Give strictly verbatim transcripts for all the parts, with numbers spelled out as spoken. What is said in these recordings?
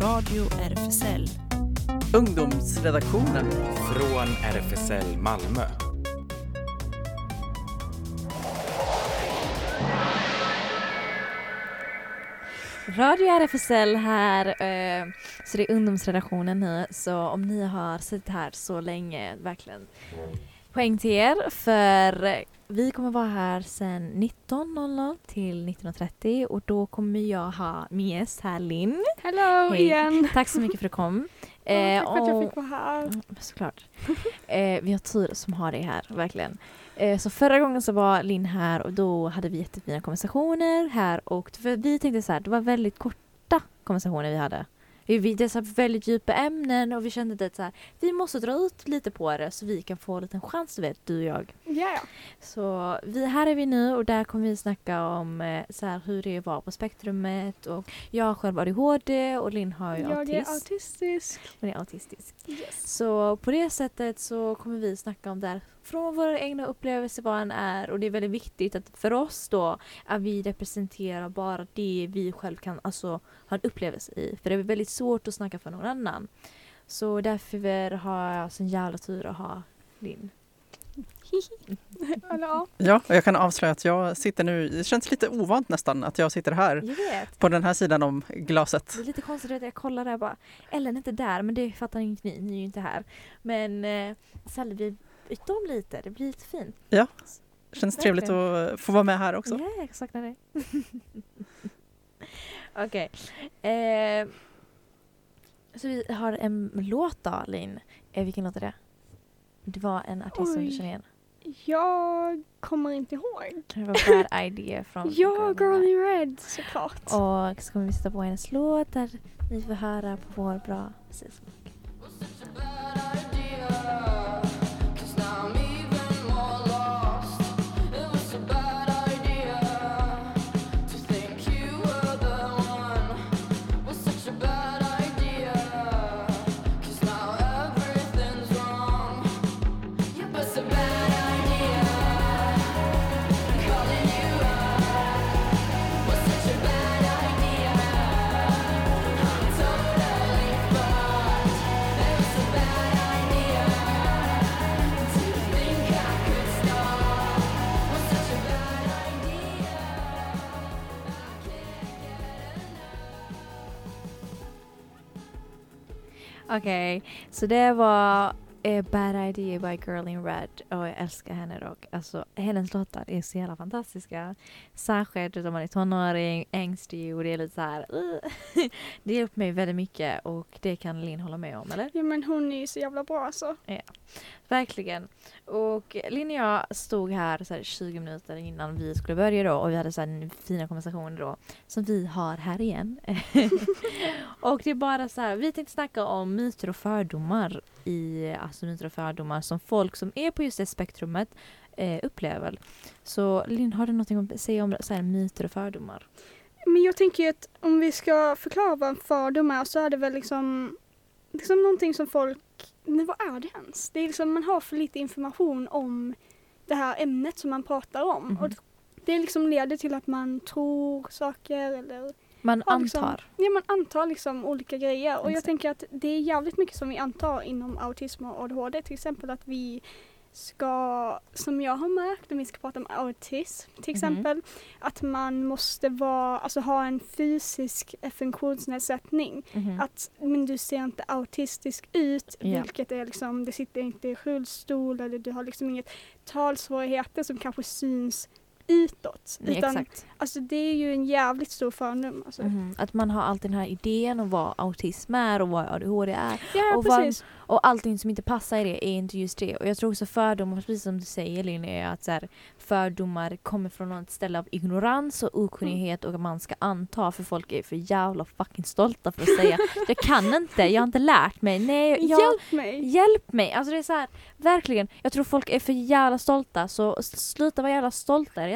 Radio R F S L. Ungdomsredaktionen från R F S L Malmö. Radio R F S L här, så det är ungdomsredaktionen nu. Så om ni har suttit här så länge, verkligen poäng till er, för vi kommer vara här sedan nitton noll noll till nitton trettio, och då kommer jag ha min gäst här, Linn. Hello Hej. igen. Tack så mycket för att du kom. Oh, eh, tack för att jag fick vara här. Såklart. eh, vi har tur som har dig här, verkligen. Eh, så förra gången så var Linn här, och då hade vi jättefina konversationer här, och för vi tänkte så här, det var väldigt korta konversationer vi hade. Vi dessade väldigt djupa ämnen, och vi kände det så här, vi måste dra ut lite på det så vi kan få en liten chans, du vet, du och jag. Ja, yeah. ja. Så vi, här är vi nu, och där kommer vi snacka om så här, hur det var på spektrumet, och jag själv har A D H D, och Linn har ju jag autism. Jag är autistisk. Hon är autistisk. Yes. Så på det sättet så kommer vi snacka om det här från våra egna upplevelser, vad den är, och det är väldigt viktigt att för oss då att vi representerar bara det vi själv kan, alltså ha en upplevelse i, för det är väldigt svårt att snacka för någon annan. Så därför har jag sån jävla tur att ha Linn. Ja, jag kan avslöja att jag sitter nu, det känns lite ovant nästan att jag sitter här, jag vet, på den här sidan om glaset. Det är lite konstigt att jag kollar där bara, Ellen är inte där, men det fattar inte ni, ni är ju inte här. Men eh, Salvi utom lite, det blir lite fint. Ja, känns trevligt att få vara med här också. Ja, jag saknar dig. Okej. Okay. Eh, så vi har en låt då, Linn. Eh, vilken låt är det? Det var en artist som du känner igen. Jag kommer inte ihåg. Det var Bad Idea från... ja, Girl in Red, såklart. Och så kommer vi sitta på hennes låt där ni får höra på vår bra sällskap. Okej, okay, så det var eh, Bad Idea by Girl in Red, och jag älskar henne dock. Alltså, hennes låtar är så jävla fantastiska. Särskilt om man är tonåring, ängstig, och det är lite så här. Uh, det hjälper mig väldigt mycket, och det kan Linn hålla med om, eller? Ja, men hon är ju så jävla bra så. Ja, yeah. Verkligen. Och Linn och jag stod här, så här tjugo minuter innan vi skulle börja då, och vi hade så här fina konversationer då som vi har här igen. Och det är bara så här, vi tänkte snacka om myter och fördomar i, alltså myter och fördomar som folk som är på just det spektrumet eh, upplever. Så Linn, har du någonting att säga om så här, myter och fördomar? Men jag tänker att om vi ska förklara vad en fördom är, så är det väl liksom, liksom någonting som folk... Men vad är det ens? Det är liksom, man har för lite information om det här ämnet som man pratar om. Mm. Och det liksom leder till att man tror saker, eller... Man antar. Liksom, ja, man antar liksom olika grejer. Exakt. Och jag tänker att det är jävligt mycket som vi antar inom autism och A D H D. Till exempel att vi ska, som jag har märkt, när vi ska prata om autism till exempel, mm. att man måste vara, alltså, ha en fysisk funktionsnedsättning. Mm. Att, men du ser inte autistisk ut, yeah. vilket är liksom, det sitter inte i rullstol, eller du har liksom inget talsvårigheter som kanske syns utåt. Nej, utan, exakt. Alltså, det är ju en jävligt stor fördom. Alltså. Mm. Att man har alltid den här idén om vad autism är och vad A D H D är. Ja, och, vad, och allting som inte passar i det är inte just det. Och jag tror också fördomar, precis som du säger, Linn, är att så här, fördomar kommer från något ställe av ignorans och okunnighet, mm. och att man ska anta, för folk är för jävla fucking stolta för att säga jag kan inte, jag har inte lärt mig. Nej, jag, hjälp mig! Hjälp mig! Alltså det är så här, verkligen, jag tror folk är för jävla stolta, så sluta vara jävla stolta.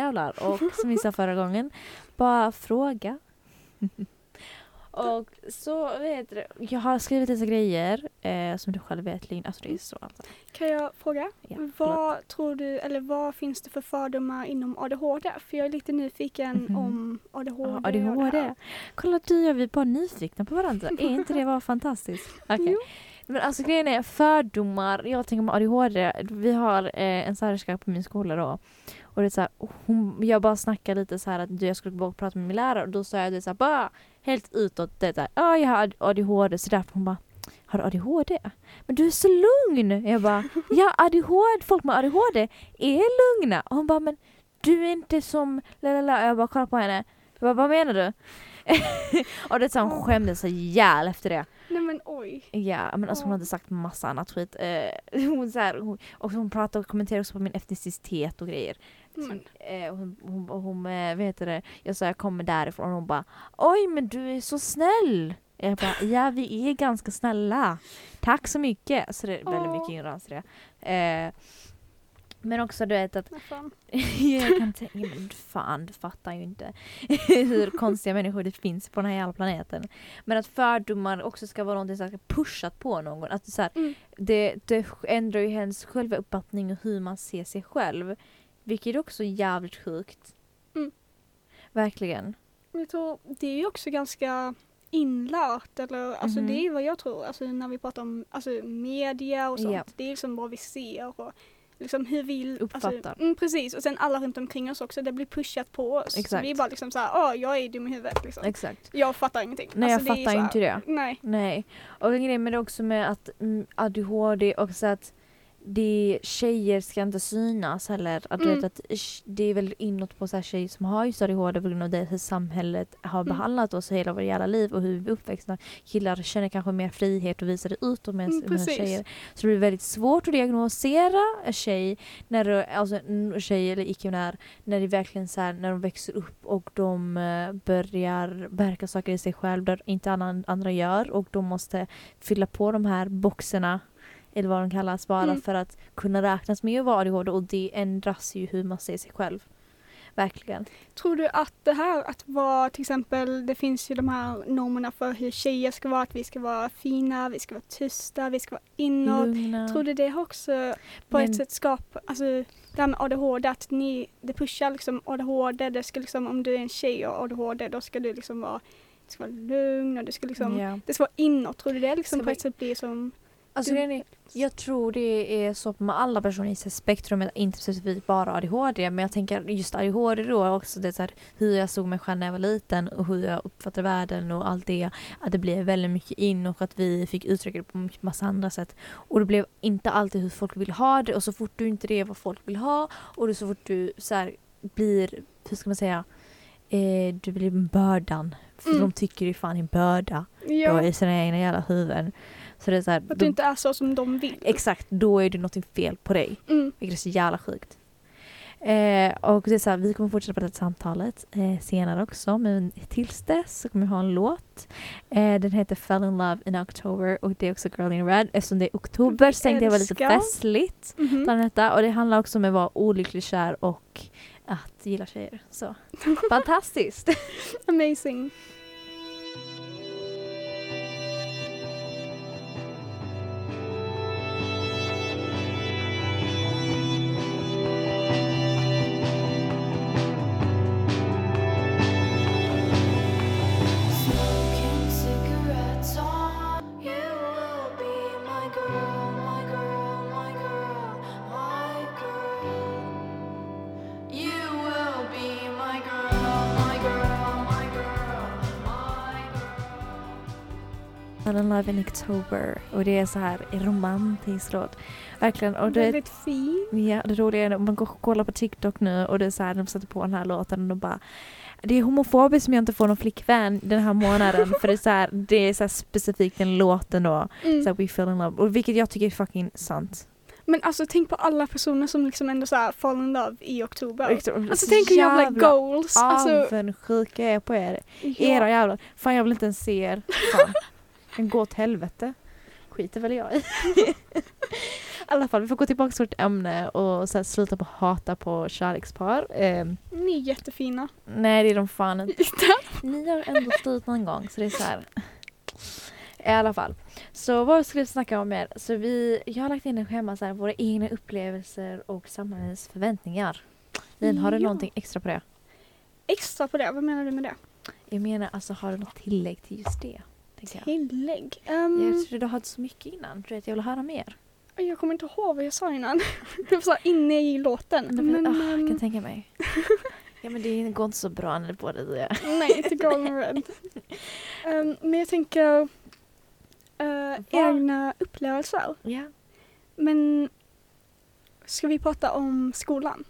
Och som vi sa förra gången, bara fråga. Och så, vad heter det? Jag har skrivit dessa grejer eh, som du själv vet, Lin. Alltså det är så. Alltså. Kan jag fråga? Ja, vad tror du, eller vad finns det för fördomar inom A D H D? För jag är lite nyfiken mm-hmm. om A D H D. Ja, A D H D. Kolla, du och vi är bara nyfikna på varandra. Är inte det bara fantastiskt? Okay. Men alltså grejen är fördomar. Jag tänker om A D H D. Vi har eh, en särskilda på min skola då. Och det är så här, hon, jag bara snackade lite så här att jag skulle bara prata med min lärare. Och då sa jag det så här, bara helt utåt. Det där, ja, jag har A D H D. Så därför hon bara, har du A D H D? Men du är så lugn. Jag bara, ja, A D H D, folk med A D H D är lugna. Och hon bara, men du är inte som lalala. Jag bara kollar på henne. Jag bara, vad menar du? Och det är så här, hon skämde så jävla efter det. Nej men oj. Ja, men alltså hon hade sagt massa annat skit. Eh, hon, så här, hon, och hon pratade och kommenterade också på min etnicitet och grejer. Mm. Så, eh, hon, hon, hon eh, vet det, jag sa jag kommer därifrån och hon bara, oj men du är så snäll. Jag bara, ja vi är ganska snälla. Tack så mycket. Så det är väldigt oh. mycket ignorans i det. Eh, men också du vet att jag kan tänka, men fan du fattar ju inte hur konstiga människor det finns på den här jävla planeten. Men att fördomar också ska vara någonting som pushat på någon. Att det, så här, mm. det, det ändrar ju hennes själva uppfattning och hur man ser sig själv. Vilket är också jävligt sjukt. Mm. Verkligen. Jag tror det är ju också ganska inlärt. Eller, alltså mm. det är vad jag tror. Alltså, när vi pratar om alltså, media och sånt. Yep. Det är liksom vad vi ser och liksom hur vi uppfattar. Alltså, mm, precis. Och sen alla runt omkring oss också. Det blir pushat på oss. Exakt. Så vi är bara liksom såhär, ja jag är dum i huvudet. Liksom. Exakt. Jag fattar ingenting. Nej alltså, jag fattar inte det. Nej. Nej. Och en grej med det också med att mm, A D H D och så att det tjejer ska inte synas eller att mm. du vet att det är väl inåt på så här tjejer som har ju A D H D på grund av det hur samhället har mm. behandlat oss hela vår jävla liv och hur vi uppväxta killar känner kanske mer frihet och visar det ut och med, mm, med tjejer så det blir väldigt svårt att diagnosera en tjej när du, alltså tjej eller icke när när det verkligen så här, när de växer upp och de börjar verka saker i sig själv där inte annan, andra gör och de måste fylla på de här boxarna eller vad de kallas, bara mm. för att kunna räknas med att vara A D H D och det ändras ju hur man ser sig själv. Verkligen. Tror du att det här att vara till exempel, det finns ju de här normerna för hur tjejer ska vara, att vi ska vara fina, vi ska vara tysta, vi ska vara inåt. Lugna. Tror du det också på Men... ett sätt skap, alltså det här med A D H D, att ni, det pushar liksom A D H D, det ska liksom, om du är en tjej och A D H D, då ska du liksom vara, du ska vara lugn och du ska liksom, yeah. det ska vara inåt. Tror du det liksom ska på vi... ett sätt blir som... Alltså, är, jag tror det är så med alla personer i spektrumet, inte specifikt bara A D H D, men jag tänker just A D H D då också, det är så här, hur jag såg mig själv när jag var liten och hur jag uppfattade världen och allt det, att det blev väldigt mycket in och att vi fick uttrycka det på massa andra sätt och det blev inte alltid hur folk vill ha det och så fort du inte det är vad folk vill ha och så fort du så här, blir, hur ska man säga, eh, du blir bördan för mm. de tycker ju fan är en börda ja. Då i sina egna jävla huvuden. Så det är så här, att du inte är så som de vill. Exakt, då är det något fel på dig. Mm. Vilket är så jävla sjukt. Eh, och det är så här, vi kommer fortsätta på det här samtalet eh, senare också. Men tills dess så kommer vi ha en låt. Eh, den heter Fell in Love in October. Och det är också Girl in Red. Eftersom det är oktober så tänkte jag var lite festligt. Mm-hmm. Och det handlar också om att vara olycklig kär och att gilla tjejer. Så. Fantastiskt! Amazing! Love in October och det är så här romantiskt låt. Verkligen och det är väldigt fint. Ja, det roliga är man går och kollar på TikTok nu och det är så här de sätter på den här låten och bara det är homofobiskt som jag inte får någon flickvän den här månaden för det är så här, det är så här specifikt den låten då mm. så här, we fell in love och vilket jag tycker är fucking sant. Men alltså tänk på alla personer som liksom ändå så här fall in love i oktober. oktober. Alltså tänk hur jävla goals. Avundsjuka är på er. Ja. Era jävla. Fan jag vill inte ens se er. Fan. En gå åt helvete. Skiter väl jag i. I alla fall, vi får gå tillbaka till vårt ämne och så här, sluta på hata på kärlekspar. Eh, ni är jättefina. Nej, det är de fan inte. Ni har ändå stått någon gång, så det är så här. I alla fall. Så vad skulle vi snacka om mer? Så vi, jag har lagt in en schema så här, våra egna upplevelser och samhällets förväntningar. Lin, har du ja. någonting extra på det? Extra på det? Vad menar du med det? Jag menar, alltså har du något tillägg till just det? Jag. Tillägg? Um, jag tror du har så mycket innan. Tror att jag vill höra mer? Jag kommer inte ihåg vad jag sa innan. Det var så inne i låten. Nej, men, men, oh, um... jag kan tänka mig. Ja, men det går inte så bra när det på dig. Nej, inte Girl in Red. um, men jag tänker... Uh, egna upplevelser. Ja. Yeah. Men ska vi prata om skolan?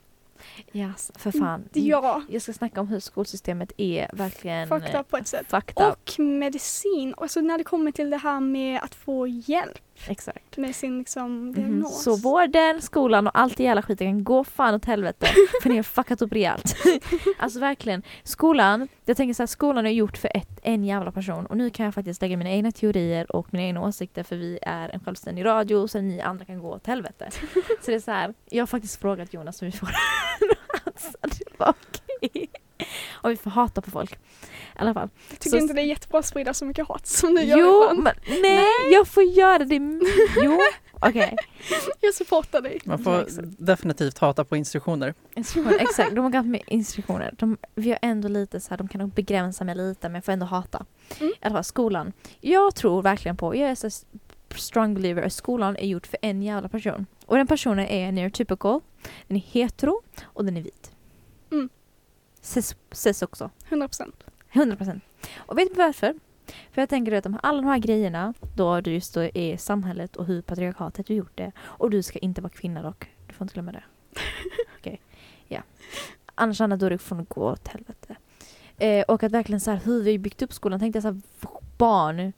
Ja, yes, för fan. Ja. Jag ska snacka om hur skolsystemet är verkligen fucked up på ett sätt. Och medicin. Alltså när det kommer till det här med att få hjälp. Exakt. Med sin liksom diagnos. Mm. Så vården, skolan och allt i jävla skiten går fan åt helvete. För ni har fuckat upp rejält. Alltså verkligen. Skolan, jag tänker så här, skolan är gjort för ett, en jävla person. Och nu kan jag faktiskt lägga mina egna teorier och mina egna åsikter. För vi är en självständig radio så ni andra kan gå åt helvete. Så det är så här, jag har faktiskt frågat Jonas om vi får alltså, det var okej. Och vi får hata på folk. I alla fall. Jag tycker så, inte det är jättebra att sprida så mycket hat som du gör. Jo, men, nej, nej, jag får göra det. Jo, okej. Okay. Jag supportar dig. Man får ja, definitivt hata på instruktioner. Instruktioner, exakt. De har gått med instruktioner. De, vi har ändå lite så här, de kan nog begränsa mig lite, men jag får ändå hata. Mm. I alla fall, skolan. Jag tror verkligen på, jag är så strong believer att skolan är gjort för en jävla person. Och den personen är neurotypical, den är hetero och den är vit. Mm. Ses, ses också. hundra procent. hundra procent. Och vet du varför? För jag tänker att de, alla de här grejerna då du just då är i samhället och hur patriarkatet du gjort det. Och du ska inte vara kvinna dock. Du får inte glömma det. Okej. Ja. Annars annars då du får du gå åt helvete. Eh, och att verkligen så här hur vi byggt upp skolan. Tänkte jag så här, barn,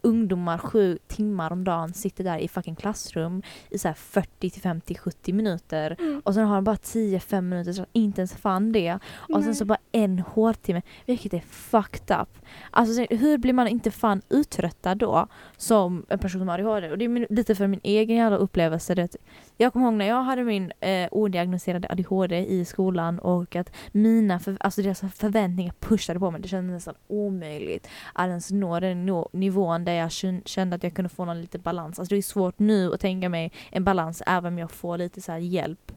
ungdomar sju timmar om dagen sitter där i fucking klassrum i så här fyrtio till femtio sjuttio minuter mm. och sen har de bara tio fem minuter så inte ens fan det och nej. Sen så bara en hårtimme vilket är fucked up. Alltså hur blir man inte fan uttröttad då som en person som har A D H D? Och det är min, lite för min egen jävla upplevelse det. Jag kommer ihåg när jag hade min eh, odiagnostiserade A D H D i skolan och att mina för, alltså deras förväntningar pushade på mig. Det kändes nästan omöjligt att ens nå den nå- nivån där jag kände att jag kunde få någon lite balans. Alltså det är svårt nu att tänka mig en balans även om jag får lite så här hjälp.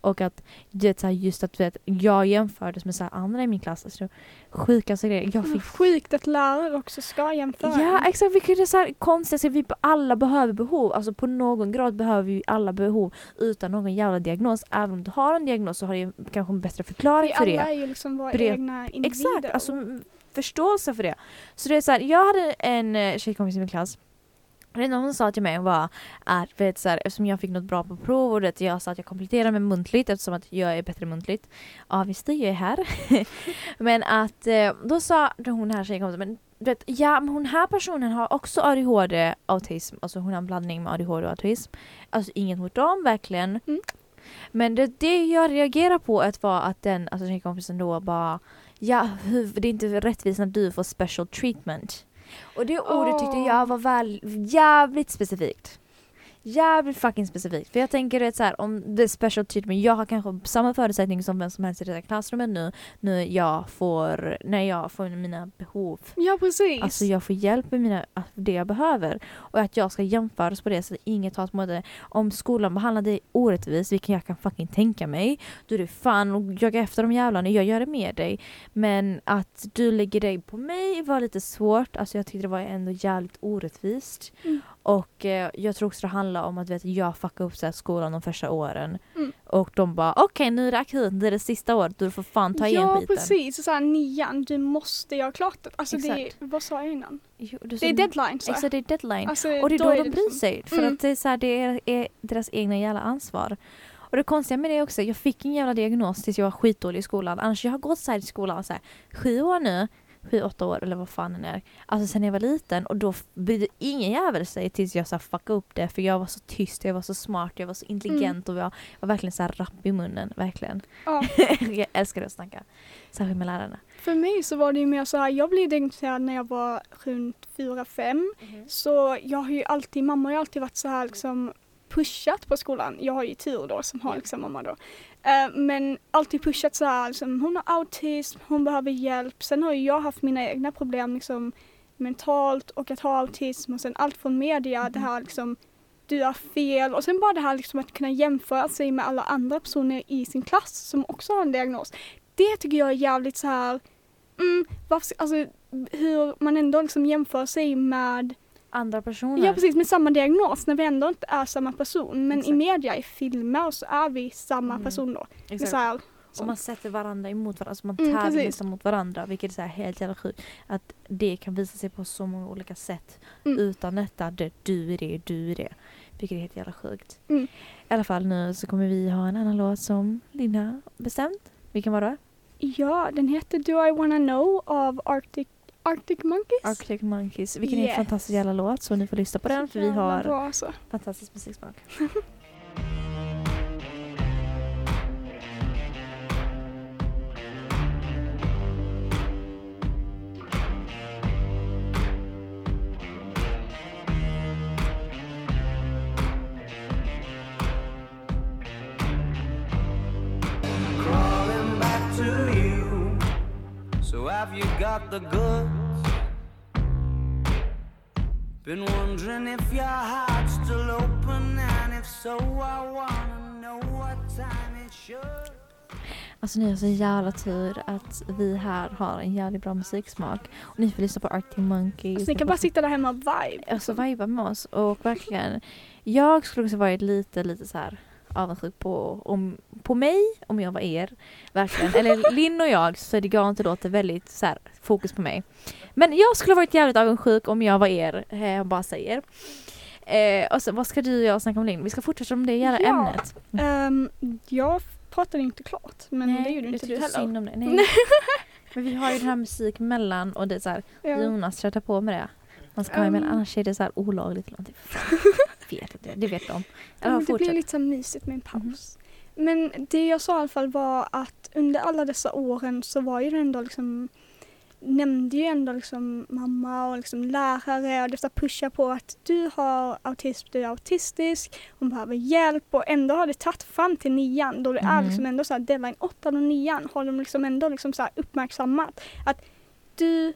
Och att det just att vet, jag jämfördes med så här andra i min klass. Alltså sjukaste grejer. Jag fick... Sjukt att lärare också ska jämföra. Ja, exakt. Vi kunde så här konstigt. Vi alla behöver behov. Alltså på någon grad behöver vi alla behov utan någon jävla diagnos. Även om du har en diagnos så har du kanske en bättre förklaring vi för det. Vi alla är ju liksom våra Bre- egna individer. Exakt. Alltså förståelse för det. Så det är så här. Jag hade en tjejkompis i min klass. Redan hon sa till mig var att vet, så här, eftersom jag fick något bra på prov och det, jag sa att jag kompletterar med muntligt eftersom att jag är bättre muntligt. Ja visst det, jag är här. Men att då sa hon här tjejen, men vet, ja men hon här personen har också A D H D autism. Alltså hon har en blandning med A D H D och autism. Alltså inget mot dem verkligen. Mm. Men det, det jag reagerar på att var att den alltså tjejkompisen då bara ja hur, det är inte rättvist när du får special treatment. Och det ordet tyckte jag var väl, jävligt specifikt. Jävligt fucking specifikt. För jag tänker att så här, om det är special treatment, jag har kanske samma förutsättning som vem som helst i det här klassrummet nu. Nu jag får, när jag får mina behov. Ja, precis. Alltså jag får hjälp med mina, det jag behöver. Och att jag ska jämföras på det så att inget har mot det. Om skolan behandlar dig orättvist, vilket jag kan fucking tänka mig. Då är det fan och jag är efter de jävlarna och jag gör det med dig. Men att du lägger dig på mig var lite svårt. Alltså jag tyckte det var ändå jävligt orättvist. Mm. Och eh, jag tror också det handlar om att vet, jag fuckade upp så här, skolan de första åren. Mm. Och de bara, okej okay, nu är det akut, det är det sista året, du får fan ta igen ja, biten. Ja precis, såhär nian, du måste göra klart det. Alltså exakt. Det är, vad sa jag innan? Jo, det, är det är deadline. Så. Exakt, det är deadline. Alltså, och det är då, då är de bryr liksom... sig. För mm. att det är, så här, det är, är deras egna jävla ansvar. Och det konstiga med det också, jag fick en jävla diagnos tills jag var skitdålig i skolan. Annars jag har gått så här i skolan så här, sju år nu. sju, åtta år eller vad fan den är. Alltså sen jag var liten och då brydde ingen jävel sig tills jag så fuckade upp det. För jag var så tyst, jag var så smart, jag var så intelligent mm. och jag var verkligen så här rapp i munnen. Verkligen. Ja. Jag älskar att snacka. Särskilt med lärarna. För mig så var det ju mer så här, jag blev diagnostiserad när jag var runt fyra fem. Mm. Så jag har ju alltid, mamma har ju alltid varit så här liksom pushat på skolan. Jag har ju tur då som har liksom mamma då. Uh, men alltid pushat så här, liksom, hon har autism, hon behöver hjälp. Sen har ju jag haft mina egna problem liksom mentalt och att ha autism och sen allt från media, mm. det här liksom du har fel och sen bara det här liksom att kunna jämföra sig med alla andra personer i sin klass som också har en diagnos. Det tycker jag är jävligt så här, mm, varför, alltså hur man ändå liksom jämför sig med andra personer. Ja, precis, med samma diagnos när vi ändå inte är samma person. Men exakt. I media, i filmer så är vi samma mm. person då. Så här, och man sätter varandra emot varandra. Alltså man tar mm, liksom mot varandra. Vilket är så här helt jävla sjukt. Att det kan visa sig på så många olika sätt. Mm. Utan detta, det du är det, du är det. Vilket är helt jävla sjukt. Mm. I alla fall nu så kommer vi ha en annan låt som Lina bestämt. Vilken var det? Ja, den heter Do I Wanna Know av Arctic Arctic Monkeys. Arctic Monkeys. Vilken yes. är en fantastisk jävla låt, så ni får lyssna på den för vi har bra, alltså. Fantastisk musiksmak. Have you got the goods? Been wondering if your heart's still open and if so I wanna know what time it should. Alltså ni har så jävla tur att vi här har en jävligt bra musiksmak. Och ni får lyssna på Arctic Monkeys. Alltså, ni kan bara sitta där hemma och vibe. Alltså viba med oss. Och verkligen, jag skulle också varit lite, lite så här avundsjuk på, om, på mig om jag var er, verkligen. Eller Linn och jag, så är det jag inte låter väldigt så här, fokus på mig. Men jag skulle ha varit jävligt avundsjuk om jag var er, jag bara säger. Eh, och så, vad ska du och jag snacka om, Linn? Vi ska fortsätta om det jävla ja. ämnet. Um, jag pratade inte klart, men nej, det gjorde inte du heller. Synd om det. Nej. Men vi har ju den här musik mellan och det är så här, ja. Jonas trättar på med det. Man ska ha um. med, annars är det så här olagligt eller någonting. Det, det vet de. Alltså, det blir lite så mysigt med en paus. Mm. Men det jag sa i alla fall var att under alla dessa åren så var ju det ändå liksom, nämnde ju ändå liksom mamma och liksom lärare och dessa pushar på att du har autism, du är autistisk, hon behöver hjälp och ändå har det tagit fram till nian då det mm. är liksom ändå så här deadline åttan och nian har de liksom ändå liksom så här uppmärksammat att du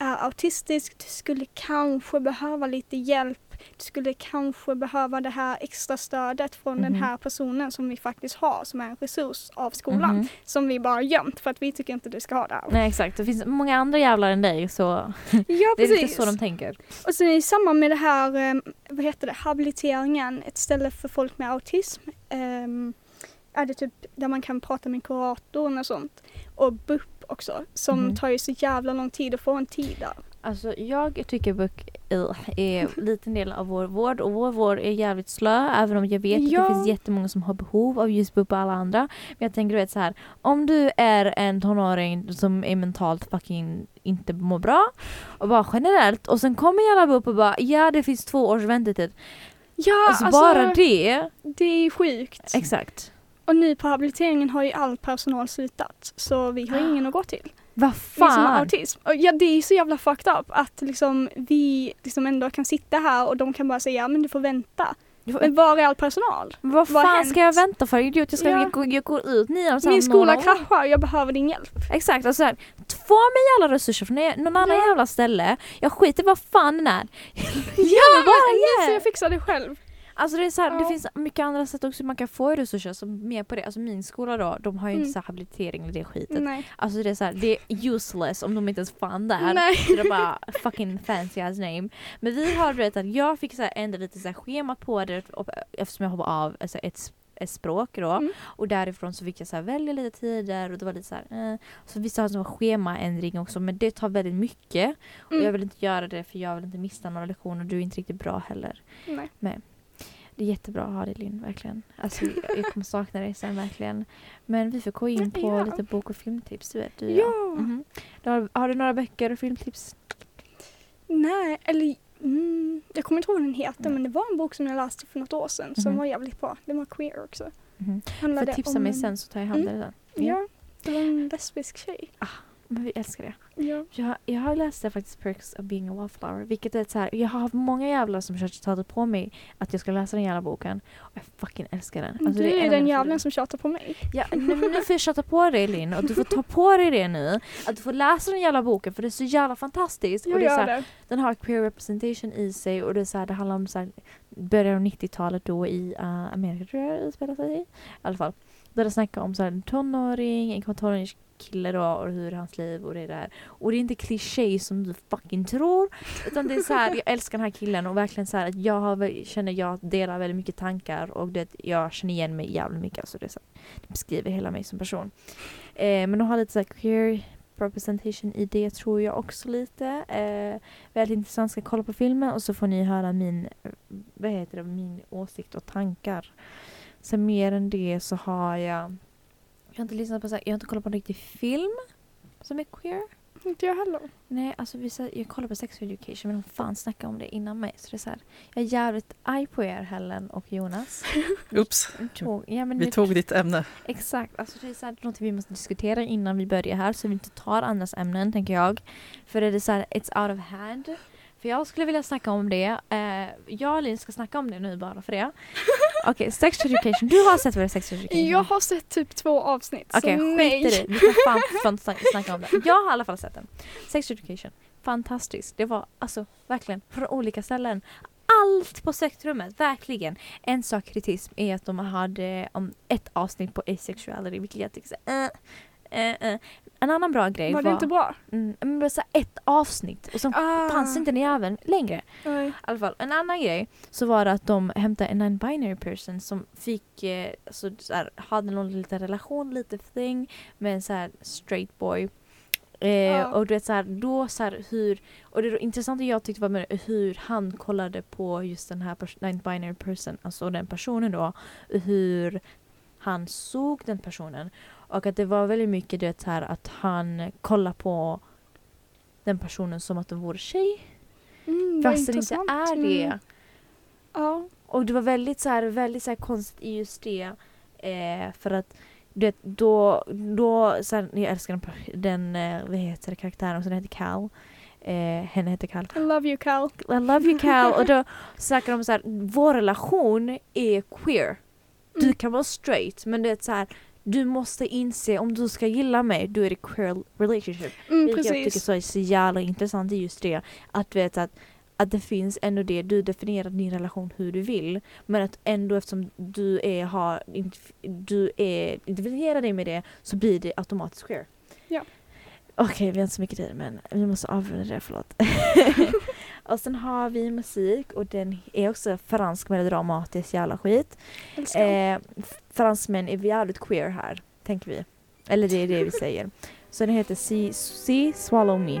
är autistisk, du skulle kanske behöva lite hjälp. Du skulle kanske behöva det här extra stödet från mm-hmm. den här personen som vi faktiskt har, som är en resurs av skolan. Mm-hmm. Som vi bara gömt för att vi tycker inte du ska ha det här. Nej, exakt. Det finns många andra jävlar än dig, så ja, det är lite så de tänker. Och sen i samband med det här, vad heter det, habiliteringen, ett ställe för folk med autism. Um, är det typ där man kan prata med kuratorn och sånt. Och B U P också, som mm. tar ju så jävla lång tid att få en tid där. Alltså jag tycker B U P är liten del av vår vård och vår vård är jävligt slö, även om jag vet ja. att det finns jättemånga som har behov av just B U P och alla andra. Men jag tänker du vet så här, om du är en tonåring som är mentalt fucking inte mår bra och bara generellt och sen kommer alla B U P och bara ja det finns två års väntetid. Ja, alltså, alltså bara det. Det är sjukt. Exakt. Och nu på habiliteringen har ju all personal slutat så vi har ingen att gå till. Vad fan? Vi som har autism. Och ja, det är ju så jävla fucked up att liksom vi liksom ändå kan sitta här och de kan bara säga men du får vänta. Men var är all personal? Vad fan vad ska jag vänta för? Idiot, jag ska ja. jag, jag går ut. Ni är min skola kraschar, jag behöver din hjälp. Exakt, alltså här, få mig alla resurser från någon annan ja. jävla ställe. Jag skiter vad fan den är. Ja, bara så jag fixar det själv. Alltså det är så här, ja. det finns mycket andra sätt också man kan få resurser, så mer på det. Alltså min skola då, de har ju mm. inte så här habilitering eller det skitet. Nej. Alltså det är så här, det är useless om de inte ens fan där. Nej. Så det är bara fucking fancy as name. Men vi har rätt att jag fick så här ändå lite så här schema på det eftersom jag hoppade av alltså ett ett språk då mm. och därifrån så fick jag så här välja lite tider och det var lite så här eh. så vissa har som schemaändring också men det tar väldigt mycket mm. och jag vill inte göra det för jag vill inte missa några lektioner och du är inte riktigt bra heller. Nej. Men det är jättebra att ha dig, Linn, verkligen. Alltså, jag kommer sakna dig sen, verkligen. Men vi får gå in på ja. lite bok- och filmtips, du vet. Du, ja. ja. Mm-hmm. Du har, har du några böcker och filmtips? Nej, eller... Mm, jag kommer inte ihåg vad den heter, mm. men det var en bok som jag läste för något år sedan som mm-hmm. var jävligt bra. Den var queer också. Mm-hmm. För tipsa om mig en... sen så tar jag hand om mm. det. Ja, det var en lesbisk tjej. Ah, Men vi älskar det. Ja. Jag, jag har läst det faktiskt, Perks of Being a Wildflower. Vilket är så här, jag har haft många jävlar som försökt tata på mig att jag ska läsa den jävla boken. Och jag fucking älskar den. Alltså, du det är, är den jävlen som tjatar på mig. Ja, nu, nu får jag tjata på dig, Linn. Och du får ta på dig det nu. Att du får läsa den jävla boken, för det är så jävla fantastiskt. Och det är så här, den har queer representation i sig. Och det är så här, det handlar om så här, början av nittiotalet då i uh, Amerika, tror jag det spelar sig i. I alla fall. Där det snackar om så här, en tonåring, en tonåring kille då, och hur hans liv och det där. Och det är inte kliché som du fucking tror, utan det är så här, jag älskar den här killen och verkligen så här att jag har, känner jag delar väldigt mycket tankar och det, jag känner igen mig jävligt mycket, alltså det, är så här, det beskriver hela mig som person. Eh, men de har lite så här queer representation i det, tror jag också lite. Eh, väldigt intressant, ska kolla på filmen och så får ni höra min, vad heter det, min åsikt och tankar. Sen mer än det så har jag Jag har inte lyssnat på så här, jag har inte kollat på en riktig film som är queer. Inte jag heller. Nej, alltså vi, så, jag kollar på Sex Education, men de fan snackade om det innan mig. Så det är så här, jag är jävligt arg på er, Helen och Jonas. Ups. Tog, ja, men vi det, tog ditt ämne. Exakt, alltså det är så här, något vi måste diskutera innan vi börjar här, så vi inte tar andras ämnen, tänker jag. För det är så här, it's out of hand. För jag skulle vilja snacka om det. Eh, jag och Linn ska snacka om det nu bara för det. Okej, okay, Sex Education. Du har sett vad det är, Sex Education? Jag har sett typ två avsnitt. Okej, okay, skit i det. Vi ska fan, fan snacka om det. Jag har i alla fall sett den. Sex Education. Fantastiskt. Det var alltså verkligen från olika ställen. Allt på sektrummet, verkligen. En sak kritism är att de hade om ett avsnitt på asexuality, vilket jag tyckte såhär... Uh, uh. En annan bra grej var... Var det inte bra? Mm, men så ett avsnitt. Och så ah. fanns inte den även längre. I alla fall, en annan grej så var det att de hämtade en non-binary person som fick, eh, så, så här, hade någon liten relation, lite thing med en så här straight boy. Eh, ah. Och du vet så här, då så här hur... Och det intressanta jag tyckte var med hur han kollade på just den här pers- non-binary person, alltså den personen då. Hur han såg den personen. Och att det var väldigt mycket det här att han kollar på den personen som att det vore tjej. Mm, fast det inte är det. Mm. Ja. Och det var väldigt så här, väldigt så här konstigt i just det. Eh, för att det, då, då så här, jag älskar den, den vad heter det, karaktären som heter Cal. Eh, henne heter Cal. I love you, Cal. I love you, Cal. Och då snackar de så här, vår relation är queer. Du mm. kan vara straight, men det är så här, du måste inse, om du ska gilla mig, du är det queer relationship. Mm, vilket precis. Jag tycker så är så jävla intressant i just det. Att veta att, att det finns ändå det, du definierar din relation hur du vill. Men att ändå eftersom du är, har, du är identifierar dig med det, så blir det automatiskt queer. Ja. Okej, okay, vi har inte så mycket tid, men vi måste avrunda det, förlåt. Och sen har vi musik, och den är också fransk melodramatisk jävla skit. Eh, fransmän är jävligt queer här, tänker vi. Eller det är det vi säger. Så den heter See, See Swallow Me.